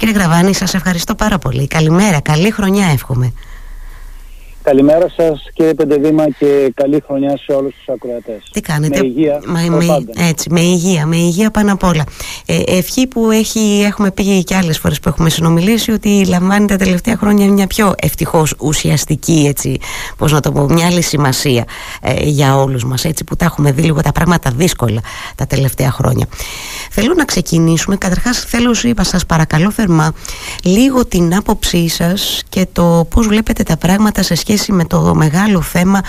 Κύριε Γραβάνη, σας ευχαριστώ πάρα πολύ. Καλημέρα, καλή χρονιά εύχομαι. Καλημέρα σας κύριε Πεντεβήμα και καλή χρονιά σε όλους τους ακροατές. Τι κάνετε? Με υγεία, με υγεία πάνω απ' όλα. Ευχή που έχουμε πει και άλλες φορές που έχουμε συνομιλήσει, ότι λαμβάνει τα τελευταία χρόνια μια πιο ευτυχώς ουσιαστική, έτσι, πώς να το πω, μια άλλη σημασία για όλους μας, έτσι, που τα έχουμε δει λίγο τα πράγματα δύσκολα τα τελευταία χρόνια. Θέλω να ξεκινήσουμε. Καταρχάς σας παρακαλώ θερμά λίγο την άποψή σας και το πώς βλέπετε τα πράγματα σε σχέση με το μεγάλο θέμα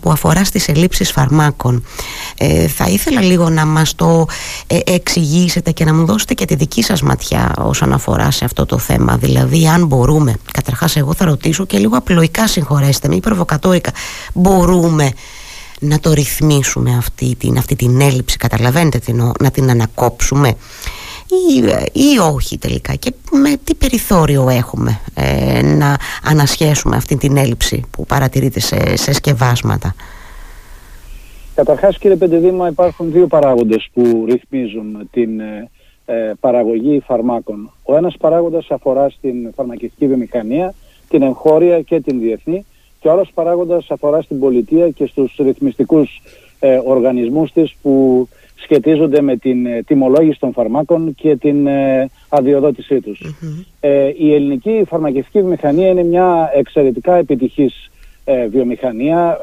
που αφορά στις ελλείψεις φαρμάκων. Θα ήθελα λίγο να μας το εξηγήσετε και να μου δώσετε και τη δική σας ματιά όσον αφορά σε αυτό το θέμα. Δηλαδή, αν μπορούμε, καταρχάς εγώ θα ρωτήσω και λίγο απλοϊκά, συγχωρέστε με, ή προβοκατόρικα, μπορούμε να το ρυθμίσουμε αυτή την έλλειψη, καταλαβαίνετε τι εννοώ, να την ανακόψουμε ή όχι τελικά, και με τι περιθώριο έχουμε να ανασχέσουμε αυτή την έλλειψη που παρατηρείται σε σκευάσματα? Καταρχάς κύριε Πεντεβήμα, υπάρχουν δύο παράγοντες που ρυθμίζουν την παραγωγή φαρμάκων. Ο ένας παράγοντας αφορά στην φαρμακευτική βιομηχανία, την εγχώρια και την διεθνή, και ο άλλος παράγοντας αφορά στην πολιτεία και στους ρυθμιστικούς οργανισμούς της που σχετίζονται με την τιμολόγηση των φαρμάκων και την αδειοδότησή τους. Mm-hmm. Η ελληνική φαρμακευτική βιομηχανία είναι μια εξαιρετικά επιτυχής βιομηχανία.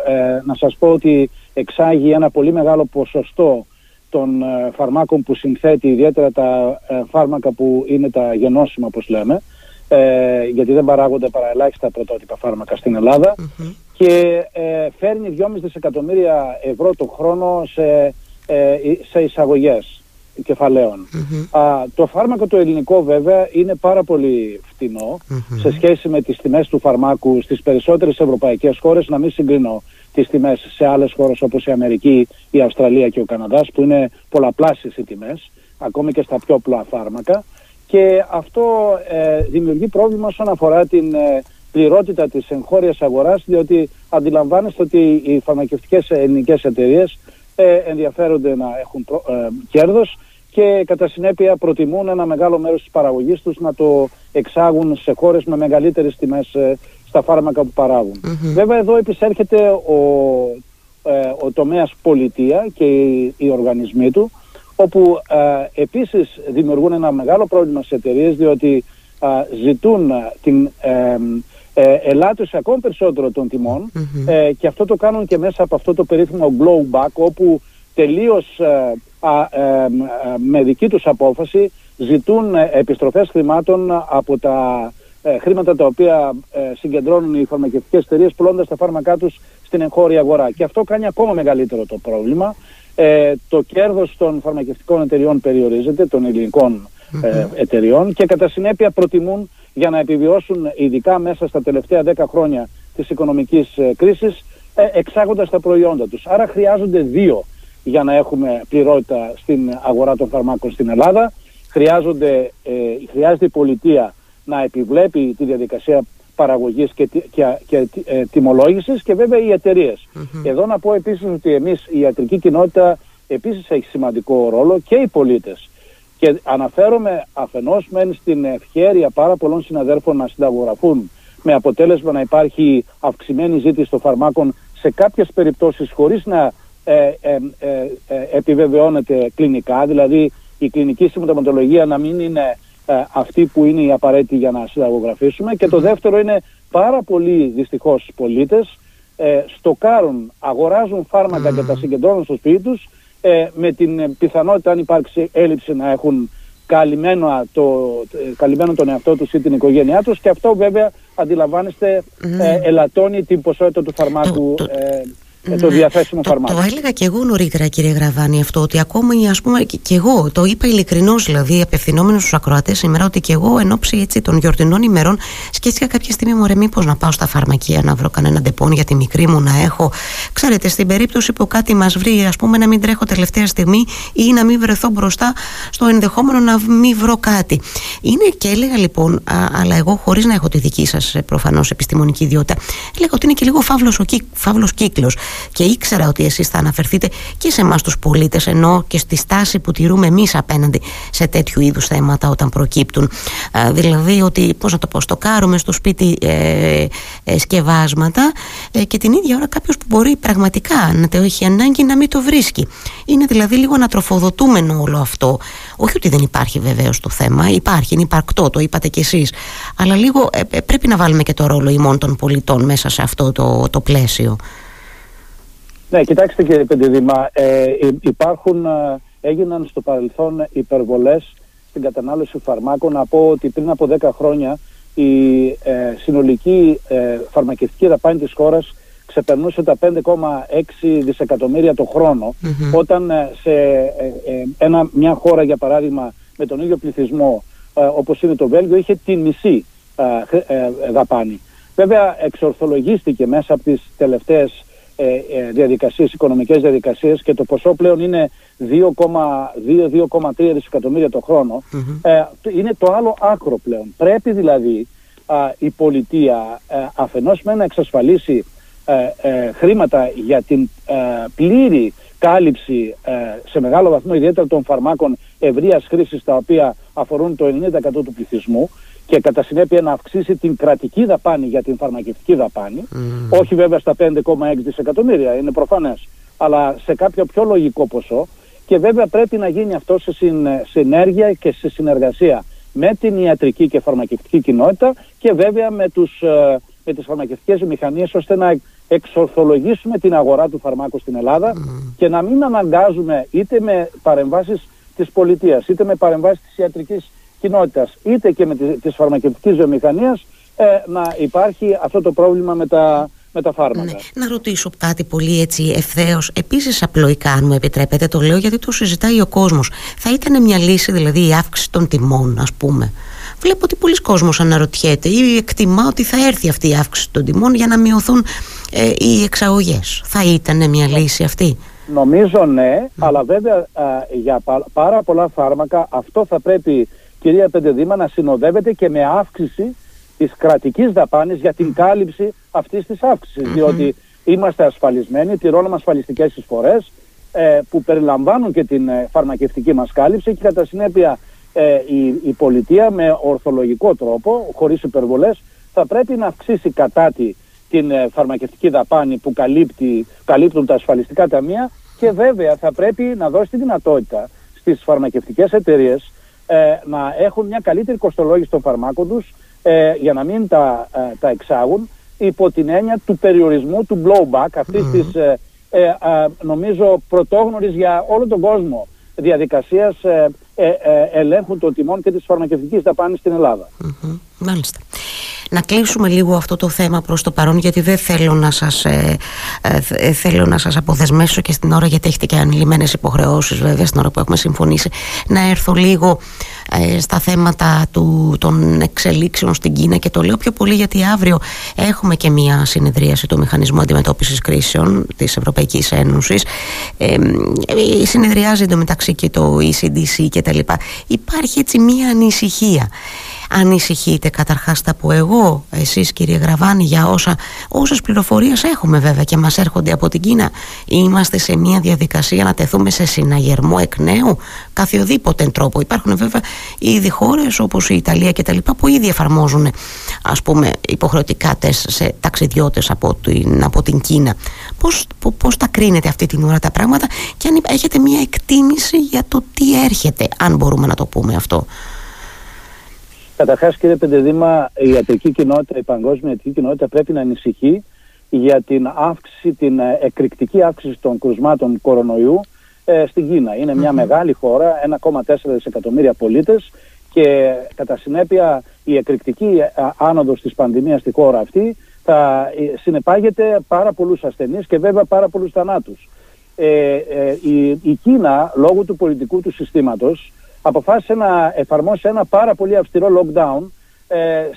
Να σας πω ότι εξάγει ένα πολύ μεγάλο ποσοστό των φαρμάκων που συνθέτει, ιδιαίτερα τα φάρμακα που είναι τα γενώσιμα, όπως λέμε, γιατί δεν παράγονται παρά ελάχιστα πρωτότυπα φάρμακα στην Ελλάδα, mm-hmm. και φέρνει 2,5 δισεκατομμύρια ευρώ το χρόνο σε εισαγωγές κεφαλαίων. Mm-hmm. Το φάρμακο το ελληνικό βέβαια είναι πάρα πολύ φτηνό, mm-hmm. σε σχέση με τις τιμές του φαρμάκου στις περισσότερες ευρωπαϊκές χώρες, να μην συγκρίνω τις τιμές σε άλλες χώρες όπως η Αμερική, η Αυστραλία και ο Καναδάς, που είναι πολλαπλάσιες οι τιμές ακόμη και στα πιο απλά φάρμακα, και αυτό δημιουργεί πρόβλημα όσον αφορά την πληρότητα της εγχώριας αγοράς, διότι αντιλαμβάνεστε ότι οι φαρμακευτικές ελληνικές εταιρείες ενδιαφέρονται να έχουν κέρδος και κατά συνέπεια προτιμούν ένα μεγάλο μέρος της παραγωγής τους να το εξάγουν σε χώρες με μεγαλύτερες τιμές στα φάρμακα που παράγουν. Mm-hmm. Βέβαια εδώ επισέρχεται ο τομέας πολιτεία και οι οργανισμοί του, όπου επίσης δημιουργούν ένα μεγάλο πρόβλημα στις εταιρείες, διότι ζητούν την ελάττωση ακόμη περισσότερο των τιμών, mm-hmm. Και αυτό το κάνουν και μέσα από αυτό το περίφημο blowback, όπου τελείως με δική τους απόφαση ζητούν επιστροφές χρημάτων από τα χρήματα τα οποία συγκεντρώνουν οι φαρμακευτικές εταιρείες πουλώντας τα φάρμακά τους στην εγχώρια αγορά, και αυτό κάνει ακόμα μεγαλύτερο το πρόβλημα. Το κέρδος των φαρμακευτικών εταιρειών περιορίζεται, των ελληνικών εταιρειών, και κατά συνέπεια προτιμούν, για να επιβιώσουν ειδικά μέσα στα τελευταία 10 χρόνια της οικονομικής κρίσης, εξάγοντας τα προϊόντα τους. Άρα χρειάζονται δύο για να έχουμε πληρότητα στην αγορά των φαρμάκων στην Ελλάδα. Χρειάζεται η πολιτεία να επιβλέπει τη διαδικασία παραγωγής και τιμολόγησης, και βέβαια οι εταιρείες. Mm-hmm. Εδώ να πω επίσης ότι εμείς η ιατρική κοινότητα επίσης έχει σημαντικό ρόλο, και οι πολίτες. Και αναφέρομαι αφενός μεν στην ευχέρεια πάρα πολλών συναδέρφων να συνταγογραφούν, με αποτέλεσμα να υπάρχει αυξημένη ζήτηση των φαρμάκων σε κάποιες περιπτώσεις χωρίς να επιβεβαιώνεται κλινικά, δηλαδή η κλινική συμπτωματολογία να μην είναι αυτή που είναι η απαραίτητη για να συνταγογραφήσουμε, και το δεύτερο είναι πάρα πολλοί δυστυχώς πολίτες στοκάρουν, αγοράζουν φάρμακα και τα συγκεντρώνουν στο σπίτι τους, με την πιθανότητα, αν υπάρξει έλλειψη, να έχουν καλυμμένο τον εαυτό τους ή την οικογένειά τους, και αυτό βέβαια αντιλαμβάνεστε ελαττώνει την ποσότητα του φαρμάκου, το διαθέσιμο φαρμάκο. Το έλεγα και εγώ νωρίτερα κύριε Γραβάνη αυτό, ότι ακόμα και εγώ το είπα ειλικρινώς, δηλαδή απευθυνόμενος στους ακροατές σήμερα, ότι και εγώ εν ώψη των γιορτινών ημερών σκέφτηκα κάποια στιγμή, μήπως να πάω στα φαρμακεία να βρω κανένα ντεπών για τη μικρή μου να έχω. Ξέρετε, στην περίπτωση που κάτι μας βρει, να μην τρέχω τελευταία στιγμή ή να μην βρεθώ μπροστά στο ενδεχόμενο να μην βρω κάτι. Είναι και έλεγα λοιπόν, αλλά εγώ χωρίς να έχω τη δική σας προφανώς επιστημονική ιδιότητα, έλεγα ότι είναι και λίγο φαύλος κύκλος. και ήξερα ότι εσείς θα αναφερθείτε και σε εμάς τους πολίτες, ενώ και στη στάση που τηρούμε εμείς απέναντι σε τέτοιου είδους θέματα όταν προκύπτουν. Δηλαδή ότι, πώς να το πω, στοκάρουμε στο σπίτι σκευάσματα και την ίδια ώρα κάποιος που μπορεί πραγματικά να το έχει ανάγκη να μην το βρίσκει. Είναι δηλαδή λίγο ανατροφοδοτούμενο όλο αυτό. Όχι ότι δεν υπάρχει βεβαίως το θέμα, υπάρχει, είναι υπαρκτό, το είπατε κι εσείς. Αλλά λίγο πρέπει να βάλουμε και το ρόλο ημών των πολιτών μέσα σε αυτό το πλαίσιο. Ναι, κοιτάξτε κύριε Πεντεβήμα, έγιναν στο παρελθόν υπερβολές στην κατανάλωση φαρμάκων. Να πω ότι πριν από 10 χρόνια η συνολική φαρμακευτική δαπάνη της χώρας ξεπερνούσε τα 5,6 δισεκατομμύρια το χρόνο, όταν σε μια χώρα, για παράδειγμα, με τον ίδιο πληθυσμό όπως είναι το Βέλγιο, είχε τη μισή δαπάνη. Βέβαια εξορθολογίστηκε μέσα από τις τελευταίες διαδικασίες, οικονομικές διαδικασίες, και το ποσό πλέον είναι 2,2-2,3 δισεκατομμύρια το χρόνο. Είναι το άλλο άκρο πλέον. Πρέπει δηλαδή η πολιτεία αφενός με να εξασφαλίσει χρήματα για την πλήρη κάλυψη σε μεγάλο βαθμό ιδιαίτερα των φαρμάκων ευρείας χρήσης, τα οποία αφορούν το 90% του πληθυσμού, και κατά συνέπεια να αυξήσει την κρατική δαπάνη για την φαρμακευτική δαπάνη, όχι βέβαια στα 5,6 δισεκατομμύρια, είναι προφανές, αλλά σε κάποιο πιο λογικό ποσό. Και βέβαια πρέπει να γίνει αυτό σε συνέργεια και σε συνεργασία με την ιατρική και φαρμακευτική κοινότητα και βέβαια με τις φαρμακευτικές μηχανίες, ώστε να εξορθολογήσουμε την αγορά του φαρμάκου στην Ελλάδα και να μην αναγκάζουμε είτε με παρεμβάσεις της πολιτείας, είτε με παρεμβάσεις της ιατρικής κοινότητας, είτε και με της φαρμακευτικής βιομηχανίας, να υπάρχει αυτό το πρόβλημα με τα φάρμακα. Ναι. Να ρωτήσω κάτι πολύ έτσι ευθέως, επίσης απλοϊκά, αν μου επιτρέπετε, το λέω γιατί το συζητάει ο κόσμος. Θα ήταν μια λύση δηλαδή η αύξηση των τιμών, ας πούμε? Βλέπω ότι πολλοί κόσμος αναρωτιέται ή εκτιμά ότι θα έρθει αυτή η αύξηση των τιμών για να μειωθούν οι εξαγωγές. Θα ήταν μια λύση αυτή? Νομίζω ναι, αλλά βέβαια για πάρα πολλά φάρμακα αυτό θα πρέπει, κυρία Πεντεδήμα, να συνοδεύεται και με αύξηση της κρατικής δαπάνης για την κάλυψη αυτής της αύξησης, διότι είμαστε ασφαλισμένοι, τηρώνουμε ασφαλιστικές εισφορές που περιλαμβάνουν και την φαρμακευτική μας κάλυψη, και κατά συνέπεια η πολιτεία με ορθολογικό τρόπο, χωρίς υπερβολές, θα πρέπει να αυξήσει κατά την φαρμακευτική δαπάνη που καλύπτουν τα ασφαλιστικά ταμεία, και βέβαια θα πρέπει να δώσει τη δυνατότητα στις φαρμακευτικές εταιρείες να έχουν μια καλύτερη κοστολόγηση των φαρμάκων τους, για να μην τα εξάγουν, υπό την έννοια του περιορισμού του blowback, αυτής της νομίζω πρωτόγνωρης για όλο τον κόσμο διαδικασίας ελέγχου των τιμών και της φαρμακευτικής δαπάνης στην Ελλάδα. Μάλιστα. Να κλείσουμε λίγο αυτό το θέμα προς το παρόν, γιατί δεν θέλω να σας, θέλω να σας αποδεσμέσω και στην ώρα, γιατί έχετε και ανηλυμένες υποχρεώσεις βέβαια στην ώρα που έχουμε συμφωνήσει. Να έρθω λίγο στα θέματα των εξελίξεων στην Κίνα, και το λέω πιο πολύ γιατί αύριο έχουμε και μια συνεδρίαση του Μηχανισμού Αντιμετώπισης Κρίσεων της Ευρωπαϊκής Ένωσης. Συνεδριάζει εντωμεταξύ και το ECDC κτλ. Υπάρχει έτσι μια ανησυχία. Ανησυχείτε καταρχάς, τα που εγώ, εσείς κύριε Γραβάνη, για όσες πληροφορίες έχουμε βέβαια και μας έρχονται από την Κίνα? Είμαστε σε μια διαδικασία να τεθούμε σε συναγερμό εκ νέου καθιοδήποτε τρόπο? Υπάρχουν βέβαια ήδη χώρες όπως η Ιταλία και τα λοιπά που ήδη εφαρμόζουν, ας πούμε, υποχρεωτικά τεστ σε ταξιδιώτες από την Κίνα. Πώς τα κρίνετε αυτή την ώρα τα πράγματα, και αν έχετε μια εκτίμηση για το τι έρχεται, αν μπορούμε να το πούμε αυτό? Καταρχάς, κύριε Πεντεδήμα, η ιατρική κοινότητα, η παγκόσμια ιατρική κοινότητα πρέπει να ανησυχεί για την αύξηση, την εκρηκτική αύξηση των κρουσμάτων κορονοϊού στην Κίνα. Είναι μια μεγάλη χώρα, 1,4 δισεκατομμύρια πολίτες, και κατά συνέπεια η εκρηκτική άνοδος της πανδημίας στη χώρα αυτή θα συνεπάγεται πάρα πολλούς ασθενείς και βέβαια πάρα πολλούς θανάτους. Η Κίνα, λόγω του πολιτικού του συστήματος, αποφάσισε να εφαρμόσει ένα πάρα πολύ αυστηρό lockdown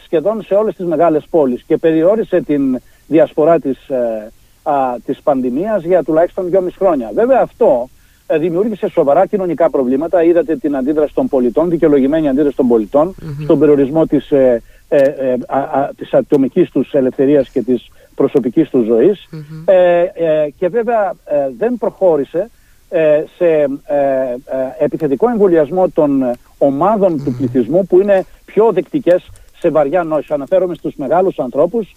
σχεδόν σε όλες τις μεγάλες πόλεις, και περιόρισε την διασπορά της πανδημίας για τουλάχιστον 2,5 χρόνια. Βέβαια αυτό δημιούργησε σοβαρά κοινωνικά προβλήματα. Είδατε την αντίδραση των πολιτών, δικαιολογημένη αντίδραση των πολιτών, στον περιορισμό της ατομικής τους ελευθερίας και της προσωπικής του ζωής. Mm-hmm. Και βέβαια δεν προχώρησε σε επιθετικό εμβολιασμό των ομάδων mm-hmm. του πληθυσμού που είναι πιο δεκτικές σε βαριά νόση. Αναφέρομαι στους μεγάλους ανθρώπους,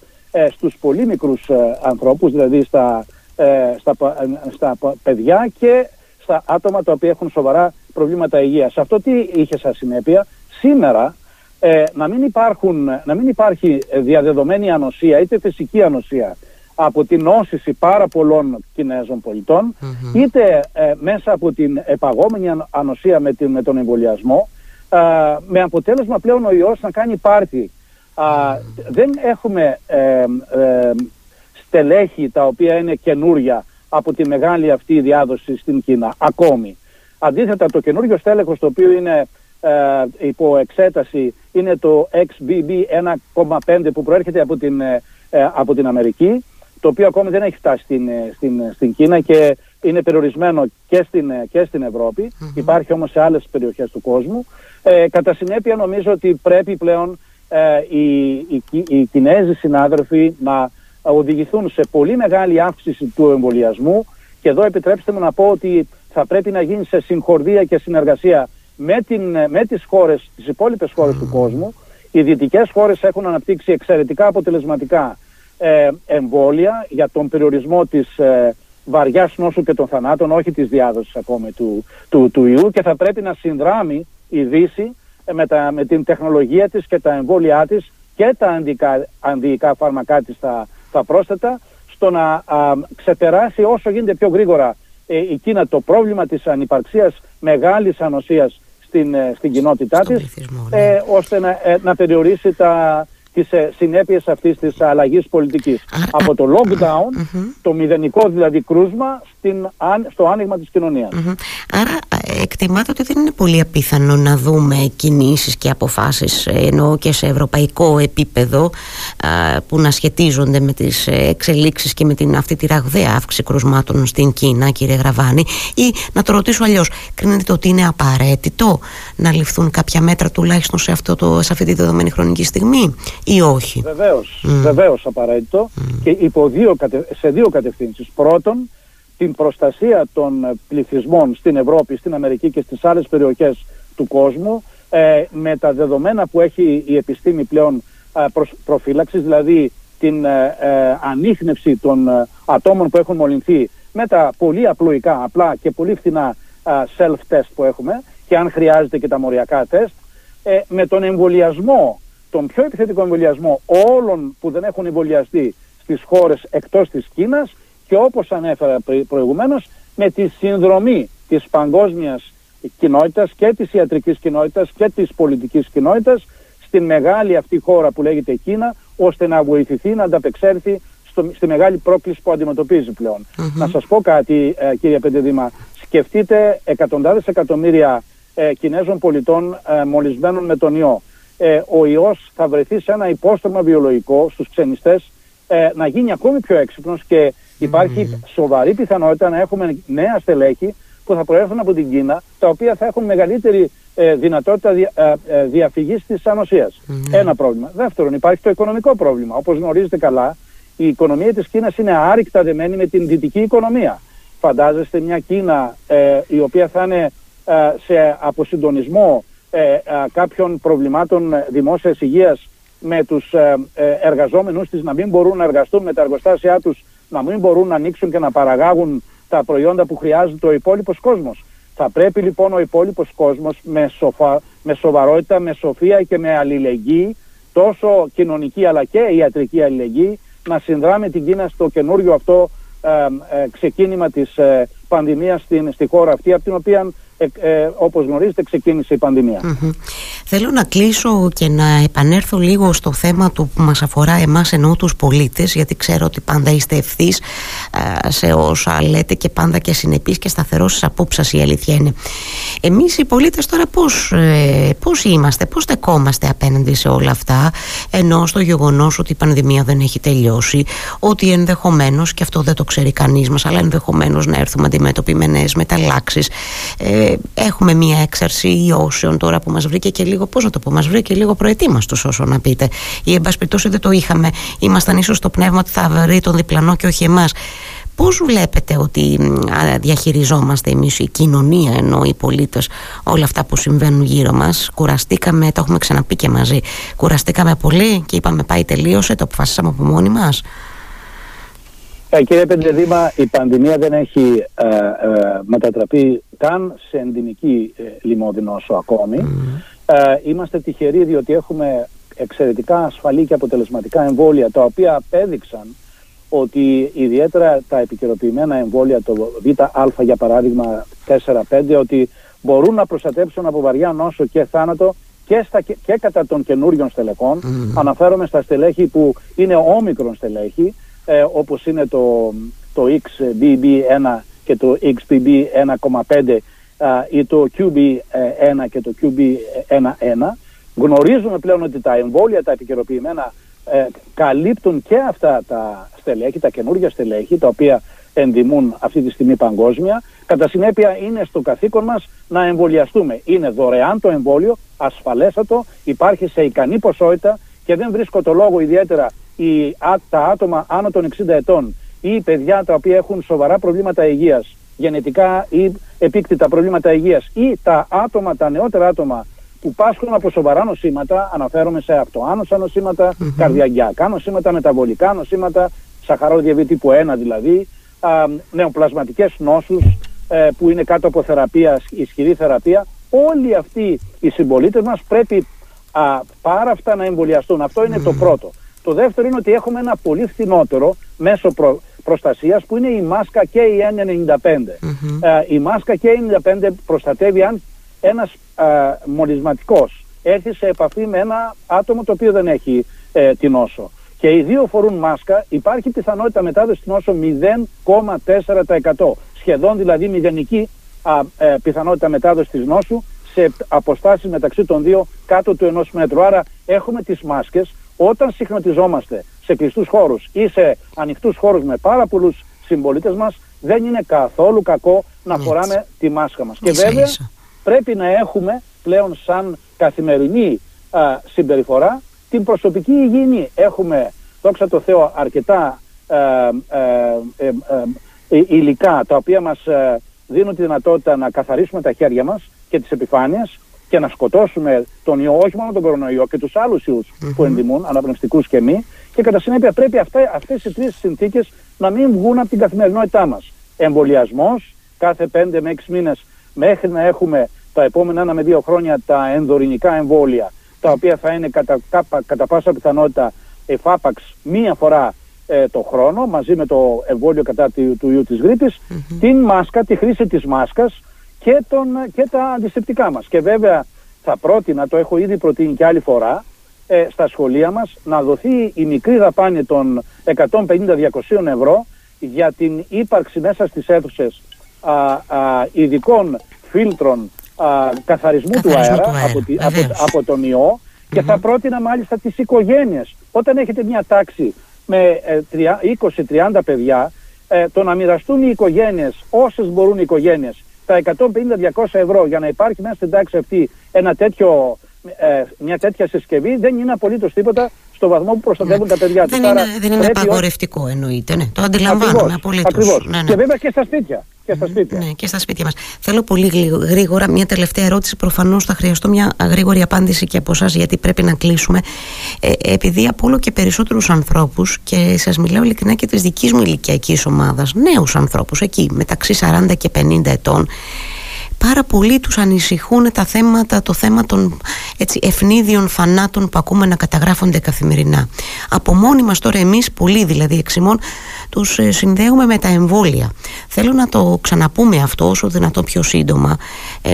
στους πολύ μικρούς ανθρώπους, δηλαδή στα παιδιά και στα άτομα τα οποία έχουν σοβαρά προβλήματα υγείας. Αυτό τι είχε σαν συνέπεια? Σήμερα να μην υπάρχει διαδεδομένη ανοσία, είτε φυσική ανοσία από την νόσηση πάρα πολλών Κινέζων πολιτών, mm-hmm. είτε μέσα από την επαγόμενη ανοσία με τον εμβολιασμό, με αποτέλεσμα πλέον ο ιός να κάνει πάρτι. Mm-hmm. Δεν έχουμε στελέχη τα οποία είναι καινούρια από τη μεγάλη αυτή διάδοση στην Κίνα ακόμη. Αντίθετα, το καινούριο στέλεχος το οποίο είναι υπό εξέταση είναι το XBB 1.5 που προέρχεται από την Αμερική, το οποίο ακόμη δεν έχει φτάσει στην Κίνα και είναι περιορισμένο και στην Ευρώπη. Mm-hmm. Υπάρχει όμως σε άλλες περιοχές του κόσμου. Κατά συνέπεια, νομίζω ότι πρέπει πλέον οι Κινέζοι συνάδελφοι να οδηγηθούν σε πολύ μεγάλη αύξηση του εμβολιασμού, και εδώ επιτρέψτε μου να πω ότι θα πρέπει να γίνει σε συγχορδία και συνεργασία με τις υπόλοιπες χώρες του κόσμου. Οι δυτικές χώρες έχουν αναπτύξει εξαιρετικά αποτελεσματικά εμβόλια για τον περιορισμό της βαριάς νόσου και των θανάτων, όχι της διάδοσης ακόμη του ιού, και θα πρέπει να συνδράμει η Δύση με την τεχνολογία της και τα εμβόλια της και τα αντιϊκά φάρμακά της τα πρόσθετα, στο να ξεπεράσει όσο γίνεται πιο γρήγορα η Κίνα το πρόβλημα της ανυπαρξίας μεγάλης ανοσίας στην κοινότητά της, ώστε να περιορίσει τις συνέπειες αυτής της αλλαγής πολιτικής. Από το lockdown, το μηδενικό δηλαδή κρούσμα, στο άνοιγμα της κοινωνίας. Άρα εκτιμάται ότι δεν είναι πολύ απίθανο να δούμε κινήσεις και αποφάσεις, εννοώ και σε ευρωπαϊκό επίπεδο, που να σχετίζονται με τις εξελίξεις και με αυτή τη ραγδαία αύξηση κρουσμάτων στην Κίνα, κύριε Γραβάνη. Ή να το ρωτήσω αλλιώς, κρίνετε ότι είναι απαραίτητο να ληφθούν κάποια μέτρα τουλάχιστον σε αυτή τη δεδομένη χρονική στιγμή, ή όχι? Βεβαίως απαραίτητο, και σε δύο κατευθύνσεις. Πρώτον, την προστασία των πληθυσμών στην Ευρώπη, στην Αμερική και στις άλλες περιοχές του κόσμου, με τα δεδομένα που έχει η επιστήμη πλέον προφύλαξης, δηλαδή την ανίχνευση των ατόμων που έχουν μολυνθεί με τα πολύ απλά και πολύ φθηνά self-test που έχουμε, και αν χρειάζεται και τα μοριακά τεστ, με τον εμβολιασμό, τον πιο επιθετικό εμβολιασμό όλων που δεν έχουν εμβολιαστεί στις χώρες εκτός της Κίνας, και όπως ανέφερα προηγουμένως, με τη συνδρομή της παγκόσμιας κοινότητας και της ιατρικής κοινότητας και της πολιτικής κοινότητας στην μεγάλη αυτή χώρα που λέγεται Κίνα, ώστε να βοηθηθεί να ανταπεξέλθει στη μεγάλη πρόκληση που αντιμετωπίζει πλέον. Mm-hmm. Να σας πω κάτι, κύριε Πεντεδήμα, σκεφτείτε εκατοντάδες εκατομμύρια Κινέζων πολιτών μολυσμένων με τον ιό. Ο ιός θα βρεθεί σε ένα υπόστρωμα βιολογικό στους ξενιστές, να γίνει ακόμη πιο έξυπνος, και υπάρχει σοβαρή πιθανότητα να έχουμε νέα στελέχη που θα προέρχονται από την Κίνα, τα οποία θα έχουν μεγαλύτερη δυνατότητα διαφυγής της ανοσίας. Mm-hmm. Ένα πρόβλημα. Δεύτερον, υπάρχει το οικονομικό πρόβλημα. Όπως γνωρίζετε καλά, η οικονομία της Κίνας είναι άρρηκτα δεμένη με την δυτική οικονομία. Φαντάζεστε μια Κίνα η οποία θα είναι σε αποσυντονισμό κάποιων προβλημάτων δημόσιας υγείας, με τους εργαζόμενους της να μην μπορούν να εργαστούν, με τα εργοστάσια τους να μην μπορούν να ανοίξουν και να παραγάγουν τα προϊόντα που χρειάζεται ο υπόλοιπος κόσμος. Θα πρέπει λοιπόν ο υπόλοιπος κόσμος με σοβαρότητα, με σοφία και με αλληλεγγύη, τόσο κοινωνική αλλά και ιατρική αλληλεγγύη, να συνδράμει την Κίνα στο καινούριο αυτό ξεκίνημα της πανδημίας στη χώρα αυτή, από την οποία, όπως γνωρίζετε, ξεκίνησε η πανδημία. Mm-hmm. Θέλω να κλείσω και να επανέλθω λίγο στο θέμα του που μας αφορά εμάς, εννοώ τους πολίτες, γιατί ξέρω ότι πάντα είστε ευθείς σε όσα λέτε και πάντα και συνεπείς και σταθερός στις απόψεις σας, η αλήθεια είναι. Εμείς οι πολίτες τώρα πώς είμαστε, πώς στεκόμαστε απέναντι σε όλα αυτά, ενώ στο γεγονός ότι η πανδημία δεν έχει τελειώσει, ότι ενδεχομένως, και αυτό δεν το ξέρει κανείς μας, αλλά ενδεχομένως να έρθουμε αντιμέτωποι με νέες μεταλλάξεις. Έχουμε μία έξαρση ιώσεων τώρα που μας βρήκε και λίγο λίγο, πώς να το πω, μας βρήκε λίγο προετοίμαστος, όσο να πείτε. Ή εν πάση περιπτώσει δεν το είχαμε. Ήμασταν ίσως στο πνεύμα ότι θα βρει τον διπλανό και όχι εμάς. Πώς βλέπετε ότι διαχειριζόμαστε εμείς, η κοινωνία ενώ οι πολίτες, όλα αυτά που συμβαίνουν γύρω μας? Κουραστήκαμε, το έχουμε ξαναπεί και μαζί. Κουραστήκαμε πολύ και είπαμε πάει τελείωσε, το αποφασίσαμε από μόνοι μας. Κύριε Πεντεβήμα, η πανδημία δεν έχει μετατραπεί καν σε ενδυμική λοιμόδινόσο ακόμη. Είμαστε τυχεροί διότι έχουμε εξαιρετικά ασφαλή και αποτελεσματικά εμβόλια, τα οποία απέδειξαν ότι ιδιαίτερα τα επικαιροποιημένα εμβόλια, το ΒΑ για παράδειγμα 4-5, ότι μπορούν να προστατέψουν από βαριά νόσο και θάνατο και κατά των καινούριων στελεχών. Αναφέρομαι στα στελέχη που είναι όμικρον στελέχη, όπως είναι το XBB1 και το XBB 1.5 ή το QB1 και το QB1.1. Γνωρίζουμε πλέον ότι τα εμβόλια, τα επικαιροποιημένα, καλύπτουν και αυτά τα στελέχη, τα καινούργια στελέχη, τα οποία ενδημούν αυτή τη στιγμή παγκόσμια. Κατά συνέπεια είναι στο καθήκον μας να εμβολιαστούμε. Είναι δωρεάν το εμβόλιο, ασφαλέστατο, υπάρχει σε ικανή ποσότητα και δεν βρίσκω το λόγο ιδιαίτερα τα άτομα άνω των 60 ετών ή παιδιά τα οποία έχουν σοβαρά προβλήματα υγείας, γενετικά ή επίκτητα προβλήματα υγείας, ή τα νεότερα άτομα που πάσχουν από σοβαρά νοσήματα, αναφέρομαι σε αυτοάνωσα νοσήματα, καρδιαγγειακά νοσήματα, μεταβολικά νοσήματα, σαχαρώδιαβη τύπου 1 δηλαδή, νεοπλασματικές νόσους που είναι κάτω από θεραπεία, ισχυρή θεραπεία. Όλοι αυτοί οι συμπολίτες μας πρέπει πάρα αυτά να εμβολιαστούν. Αυτό είναι το πρώτο. Το δεύτερο είναι ότι έχουμε ένα πολύ φθηνότερο μέσο προστασίας που είναι η μάσκα και η N95. Η μάσκα και η N95 προστατεύει αν ένας μολυσματικός έρθει σε επαφή με ένα άτομο το οποίο δεν έχει την νόσο. Και οι δύο φορούν μάσκα, υπάρχει πιθανότητα μετάδοση στην νόσο 0,4%. Σχεδόν δηλαδή μηδενική πιθανότητα μετάδοση της νόσου σε αποστάσεις μεταξύ των δύο κάτω του 1 μέτρου. Άρα έχουμε τις μάσκες. Όταν συχνοτιζόμαστε σε κλειστούς χώρους ή σε ανοιχτούς χώρους με πάρα πολλούς συμπολίτες μας, δεν είναι καθόλου κακό να φοράμε τη μάσκα μας. Και βέβαια πρέπει να έχουμε πλέον σαν καθημερινή συμπεριφορά την προσωπική υγιεινή. Έχουμε, δόξα τω Θεώ, αρκετά υλικά τα οποία μας δίνουν τη δυνατότητα να καθαρίσουμε τα χέρια μας και τις επιφάνειες και να σκοτώσουμε τον ιό, όχι μόνο τον κορονοϊό και τους άλλους ιούς που ενδημούν, αναπνευστικούς και μη. Και κατά συνέπεια πρέπει αυτές οι τρεις συνθήκες να μην βγουν από την καθημερινότητά μας. Εμβολιασμός κάθε 5 με 6 μήνες μέχρι να έχουμε τα επόμενα 1 με 2 χρόνια τα ενδορηνικά εμβόλια, τα οποία θα είναι κατά πάσα πιθανότητα εφάπαξ μία φορά το χρόνο, μαζί με το εμβόλιο κατά του ιού της γρίπης, την μάσκα, τη χρήση της μάσκας και τα αντισηπτικά μας. Και βέβαια θα πρότεινα, το έχω ήδη προτείνει και άλλη φορά, στα σχολεία μας να δοθεί η μικρή δαπάνη των 150-200 ευρώ για την ύπαρξη μέσα στις αίθουσες ειδικών φίλτρων καθαρισμού του αέρα από τον ιό. Και θα πρότεινα μάλιστα τις οικογένειες, όταν έχετε μια τάξη με 20-30 παιδιά, το να μοιραστούν οι οικογένειες, όσες μπορούν οι οικογένειες, τα 150-200 ευρώ για να υπάρχει μέσα στην τάξη αυτή μια τέτοια συσκευή, δεν είναι απολύτως τίποτα στο βαθμό που προστατεύουν τα παιδιά τους. Δεν είναι απαγορευτικό εννοείται, ναι. Το αντιλαμβάνομαι απολύτως. Ναι. Και βέβαια και στα σπίτια. Ναι, και στα σπίτια μας. Θέλω πολύ γρήγορα μια τελευταία ερώτηση. Προφανώς θα χρειαστώ μια γρήγορη απάντηση και από εσάς, γιατί πρέπει να κλείσουμε. Επειδή από όλο και περισσότερους ανθρώπους, και σας μιλάω ειλικρινά και της δικής μου ηλικιακής ομάδας, νέους ανθρώπους, εκεί μεταξύ 40 και 50 ετών, πάρα πολλοί τους ανησυχούν το θέμα των ευνίδιων θανάτων που ακούμε να καταγράφονται καθημερινά. Από μόνοι μας τώρα εμείς, πολλοί δηλαδή εξ ημών, τους συνδέουμε με τα εμβόλια. Θέλω να το ξαναπούμε αυτό όσο δυνατό πιο σύντομα,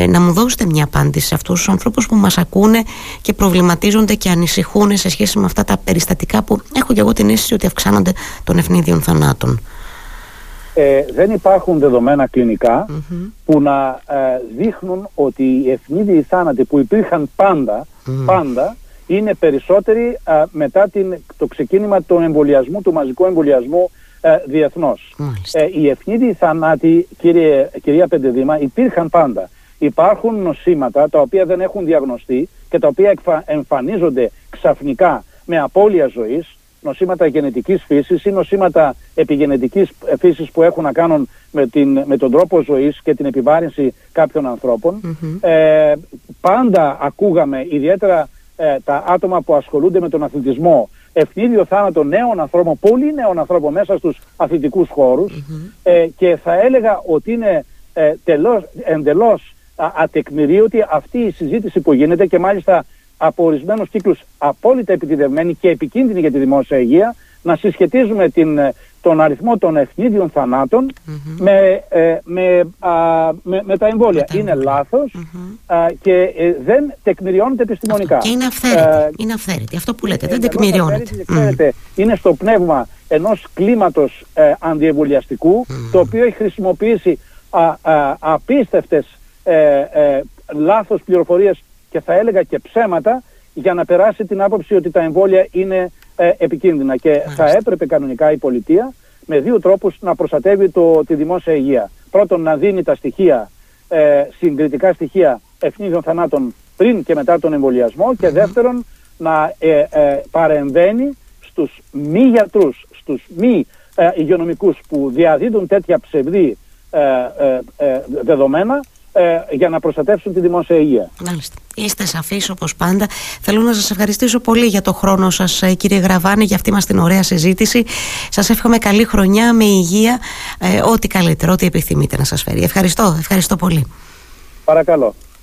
να μου δώσετε μια απάντηση σε αυτούς τους ανθρώπους που μας ακούνε και προβληματίζονται και ανησυχούν σε σχέση με αυτά τα περιστατικά που έχω και εγώ την αίσθηση ότι αυξάνονται των ευνίδιων θανάτων. Δεν υπάρχουν δεδομένα κλινικά που να δείχνουν ότι οι ευνίδιοι θάνατοι που υπήρχαν πάντα είναι περισσότεροι μετά το ξεκίνημα του εμβολιασμού, του μαζικού εμβολιασμού διεθνώς. Οι ευνίδιοι θάνατοι, κυρία Πεντεδήμα, υπήρχαν πάντα. Υπάρχουν νοσήματα τα οποία δεν έχουν διαγνωστεί και τα οποία εμφανίζονται ξαφνικά με απώλεια ζωής, νοσήματα γενετικής φύσης ή νοσήματα επιγενετικής φύσης που έχουν να κάνουν με τον τρόπο ζωής και την επιβάρυνση κάποιων ανθρώπων. Mm-hmm. Πάντα ακούγαμε, ιδιαίτερα τα άτομα που ασχολούνται με τον αθλητισμό, ευνίδιο θάνατο νέων ανθρώπων, πολύ νέων ανθρώπων μέσα στους αθλητικούς χώρους. Mm-hmm. Και θα έλεγα ότι είναι εντελώς ατεκμηρίωτη αυτή η συζήτηση που γίνεται και μάλιστα από ορισμένους κύκλους απόλυτα επιτυδευμένη και επικίνδυνη για τη δημόσια υγεία, να συσχετίζουμε τον αριθμό των ευνίδιων θανάτων mm-hmm. με τα εμβόλια. Είναι λάθος mm-hmm. Και δεν τεκμηριώνεται επιστημονικά. Αυτό. Και είναι αυθαίρετη. Αυτό που λέτε, δεν τεκμηριώνεται. Ξέρετε, είναι στο πνεύμα ενός κλίματος αντιεμβολιαστικού, το οποίο έχει χρησιμοποιήσει απίστευτες λάθος πληροφορίες και θα έλεγα και ψέματα, για να περάσει την άποψη ότι τα εμβόλια είναι επικίνδυνα. Και θα έπρεπε κανονικά η πολιτεία με δύο τρόπους να προστατεύει τη δημόσια υγεία. Πρώτον, να δίνει τα στοιχεία, συγκριτικά στοιχεία ευνίδιων θανάτων πριν και μετά τον εμβολιασμό. Και δεύτερον, να παρεμβαίνει στους μη γιατρούς, στους μη υγειονομικούς που διαδίδουν τέτοια ψευδή δεδομένα, για να προστατεύσουν τη δημόσια υγεία. Μάλιστα. Είστε σαφείς όπως πάντα. Θέλω να σας ευχαριστήσω πολύ για το χρόνο σας, κύριε Γραβάνη, για αυτή μας την ωραία συζήτηση. Σας εύχομαι καλή χρονιά με υγεία, ό,τι καλύτερο, ό,τι επιθυμείτε να σας φέρει. Ευχαριστώ πολύ. Παρακαλώ.